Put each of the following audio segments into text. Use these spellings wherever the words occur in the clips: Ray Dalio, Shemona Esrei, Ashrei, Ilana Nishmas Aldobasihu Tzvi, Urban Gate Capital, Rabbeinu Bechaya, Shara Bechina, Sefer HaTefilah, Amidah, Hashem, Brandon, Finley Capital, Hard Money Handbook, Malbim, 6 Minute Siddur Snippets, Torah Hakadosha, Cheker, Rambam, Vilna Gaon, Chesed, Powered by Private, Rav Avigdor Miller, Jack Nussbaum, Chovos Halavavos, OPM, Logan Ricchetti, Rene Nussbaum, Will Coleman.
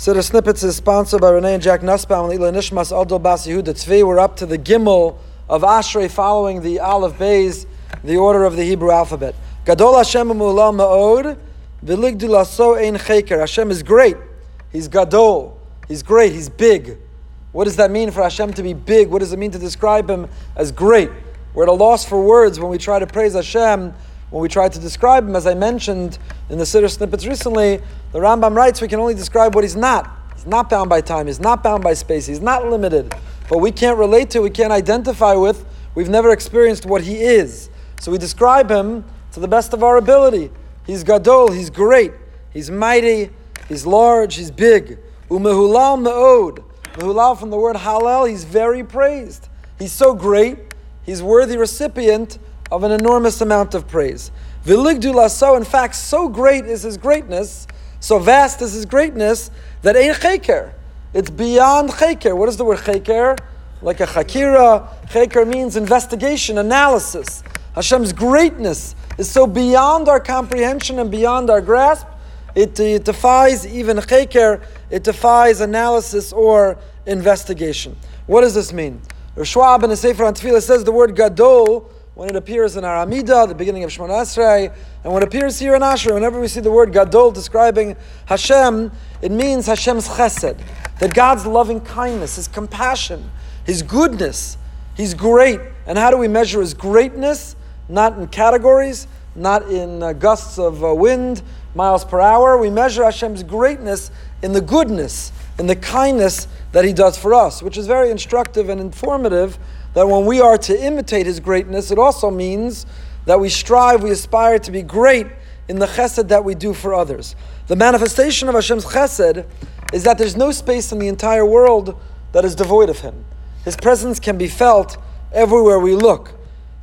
So the snippets is sponsored by Rene and Jack Nussbaum and Ilana Nishmas Aldobasihu Tzvi. We're up to the Gimel of Ashrei, following the Aleph Beis, the order of the Hebrew alphabet. Gadol Hashem Mu'la Ma'od V'ligdulaso Ein Cheker. Hashem is great. He's Gadol. He's great. He's big. What does that mean for Hashem to be big? What does it mean to describe Him as great? We're at a loss for words when we try to praise Hashem, when we try to describe Him. As I mentioned in the Siddur snippets recently, the Rambam writes we can only describe what He's not. He's not bound by time. He's not bound by space. He's not limited. But we can't relate to, we can't identify with, we've never experienced what He is. So we describe Him to the best of our ability. He's Gadol, He's great, He's mighty, He's large, He's big. Umehulal me'od. Mehulal from the word halal, He's very praised. He's so great, He's worthy recipient of an enormous amount of praise. Viligdulaso, in fact, so great is His greatness, so vast is His greatness, that ain't cheker. It's beyond cheker. What is the word cheker? Like a chakira. Cheker means investigation, analysis. Hashem's greatness is so beyond our comprehension and beyond our grasp, it defies even cheker, it defies analysis or investigation. What does this mean? Rav Schwab in the Sefer HaTefilah says the word gadol, when it appears in our Amidah, the beginning of Shemona Esrei, and when it appears here in Ashrei, whenever we see the word gadol describing Hashem, it means Hashem's chesed, that God's loving kindness, His compassion, His goodness. He's great. And how do we measure His greatness? Not in categories, not in gusts of wind, miles per hour. We measure Hashem's greatness in the goodness, in the kindness that He does for us, which is very instructive and informative, that when we are to imitate His greatness, it also means that we strive, we aspire to be great in the chesed that we do for others. The manifestation of Hashem's chesed is that there's no space in the entire world that is devoid of Him. His presence can be felt everywhere we look.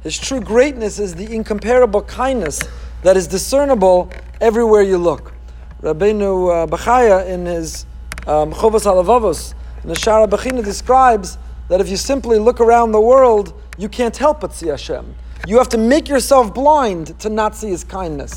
His true greatness is the incomparable kindness that is discernible everywhere you look. Rabbeinu Bechaya in his Chovos Halavavos, in the Shara Bechina, describes that if you simply look around the world, you can't help but see Hashem. You have to make yourself blind to not see His kindness.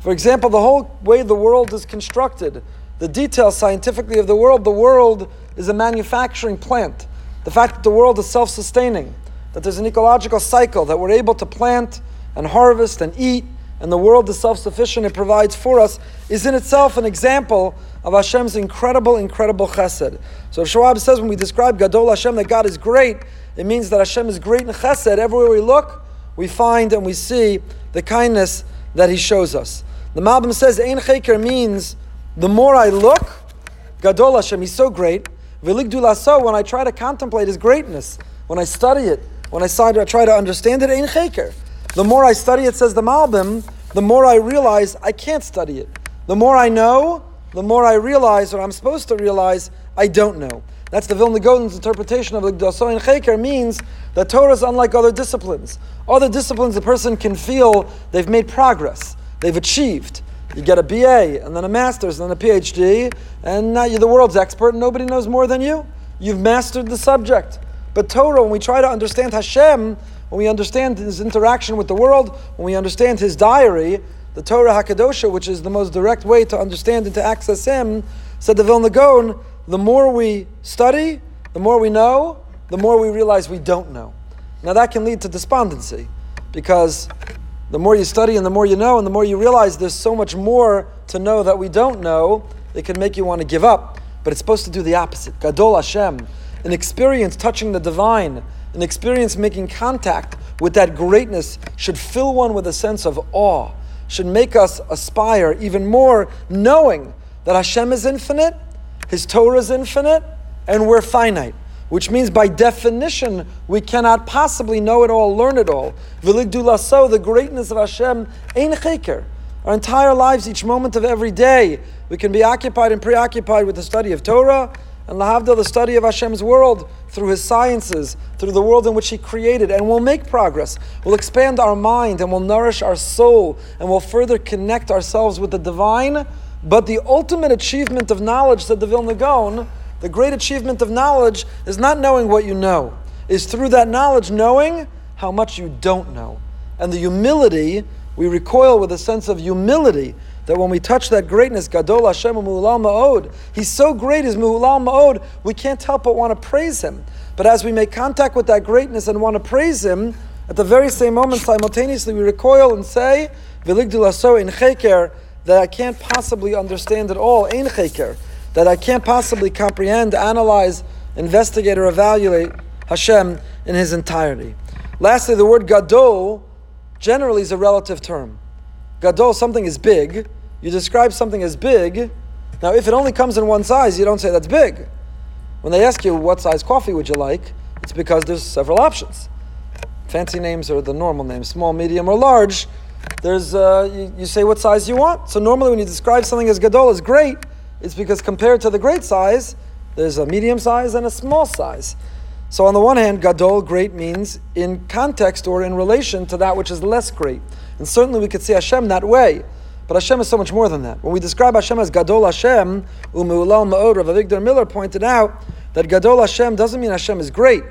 For example, the whole way the world is constructed, the details scientifically of the world is a manufacturing plant. The fact that the world is self-sustaining, that there's an ecological cycle, that we're able to plant and harvest and eat, and the world is self-sufficient, it provides for us, is in itself an example of Hashem's incredible, incredible chesed. So if Schwab says when we describe Gadol Hashem, that God is great, it means that Hashem is great in chesed. Everywhere we look, we find and we see the kindness that He shows us. The Malbim says, Ein Cheker means, the more I look, Gadol Hashem, He's so great. Viligdulaso, when I try to contemplate His greatness, when I study it, when I try to understand it, Ein Cheker. The more I study it, says the Malbim, the more I realize I can't study it. The more I know, the more I realize, or I'm supposed to realize, I don't know. That's the Vilna Gaon's interpretation of Viligdulaso Ein Cheker, means that Torah is unlike other disciplines. Other disciplines, the person can feel they've made progress, they've achieved. You get a BA, and then a master's, and then a PhD, and now you're the world's expert, and nobody knows more than you. You've mastered the subject. But Torah, when we try to understand Hashem, when we understand His interaction with the world, when we understand His diary, the Torah Hakadosha, which is the most direct way to understand and to access Him, said the Vilna Gaon, the more we study, the more we know, the more we realize we don't know. Now that can lead to despondency, because the more you study and the more you know and the more you realize there's so much more to know that we don't know, it can make you want to give up. But it's supposed to do the opposite. Gadol Hashem, an experience touching the divine, an experience making contact with that greatness should fill one with a sense of awe, should make us aspire even more, knowing that Hashem is infinite, His Torah is infinite, and we're finite. Which means by definition, we cannot possibly know it all, learn it all. Viligdulaso, the greatness of Hashem, Ein Cheker. Our entire lives, each moment of every day, we can be occupied and preoccupied with the study of Torah, and lahavdil, the study of Hashem's world, through His sciences, through the world in which He created, and we'll make progress. We'll expand our mind, and we'll nourish our soul, and we'll further connect ourselves with the divine. But the ultimate achievement of knowledge, said the Vilna Gaon, the great achievement of knowledge is not knowing what you know. Is through that knowledge knowing how much you don't know. And the humility, we recoil with a sense of humility that when we touch that greatness, Gadol Hashem Mu'ulam Ma'od, He's so great, He's Mu'ulam Ma'od, we can't help but want to praise Him. But as we make contact with that greatness and want to praise Him, at the very same moment, simultaneously, we recoil and say, V'ligdul Aso in Cheker, that I can't possibly understand at all, Ein Cheker, that I can't possibly comprehend, analyze, investigate, or evaluate Hashem in His entirety. Lastly, the word Gadol generally is a relative term. Gadol, something is big. You describe something as big. Now, if it only comes in one size, you don't say that's big. When they ask you what size coffee would you like, it's because there's several options. Fancy names are the normal names, small, medium, or large. There's you say what size you want. So normally when you describe something as gadol, as great, it's because compared to the great size, there's a medium size and a small size. So on the one hand, gadol, great, means in context or in relation to that which is less great. And certainly we could see Hashem that way. But Hashem is so much more than that. When we describe Hashem as Gadol Hashem, Ume'ulal Ma'od, Rav Avigdor Miller pointed out that Gadol Hashem doesn't mean Hashem is great,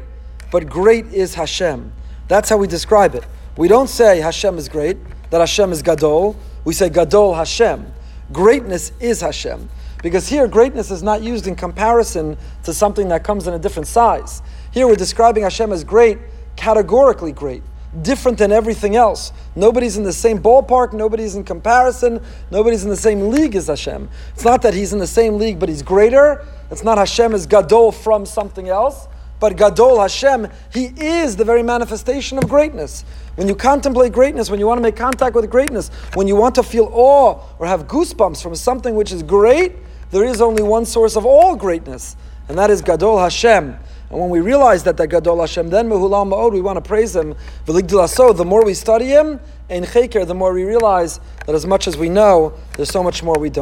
but great is Hashem. That's how we describe it. We don't say Hashem is great, that Hashem is Gadol. We say Gadol Hashem. Greatness is Hashem. Because here, greatness is not used in comparison to something that comes in a different size. Here we're describing Hashem as great, categorically great. Different than everything else. Nobody's in the same ballpark, nobody's in comparison, nobody's in the same league as Hashem. It's not that He's in the same league, but He's greater. It's not Hashem is Gadol from something else, but Gadol Hashem, He is the very manifestation of greatness. When you contemplate greatness, when you want to make contact with greatness, when you want to feel awe or have goosebumps from something which is great, there is only one source of all greatness, and that is Gadol Hashem. And when we realize that Gadol Hashem, then Mehulam Ma'od, we want to praise Him. The more we study Him, the more we realize that as much as we know, there's so much more we don't know.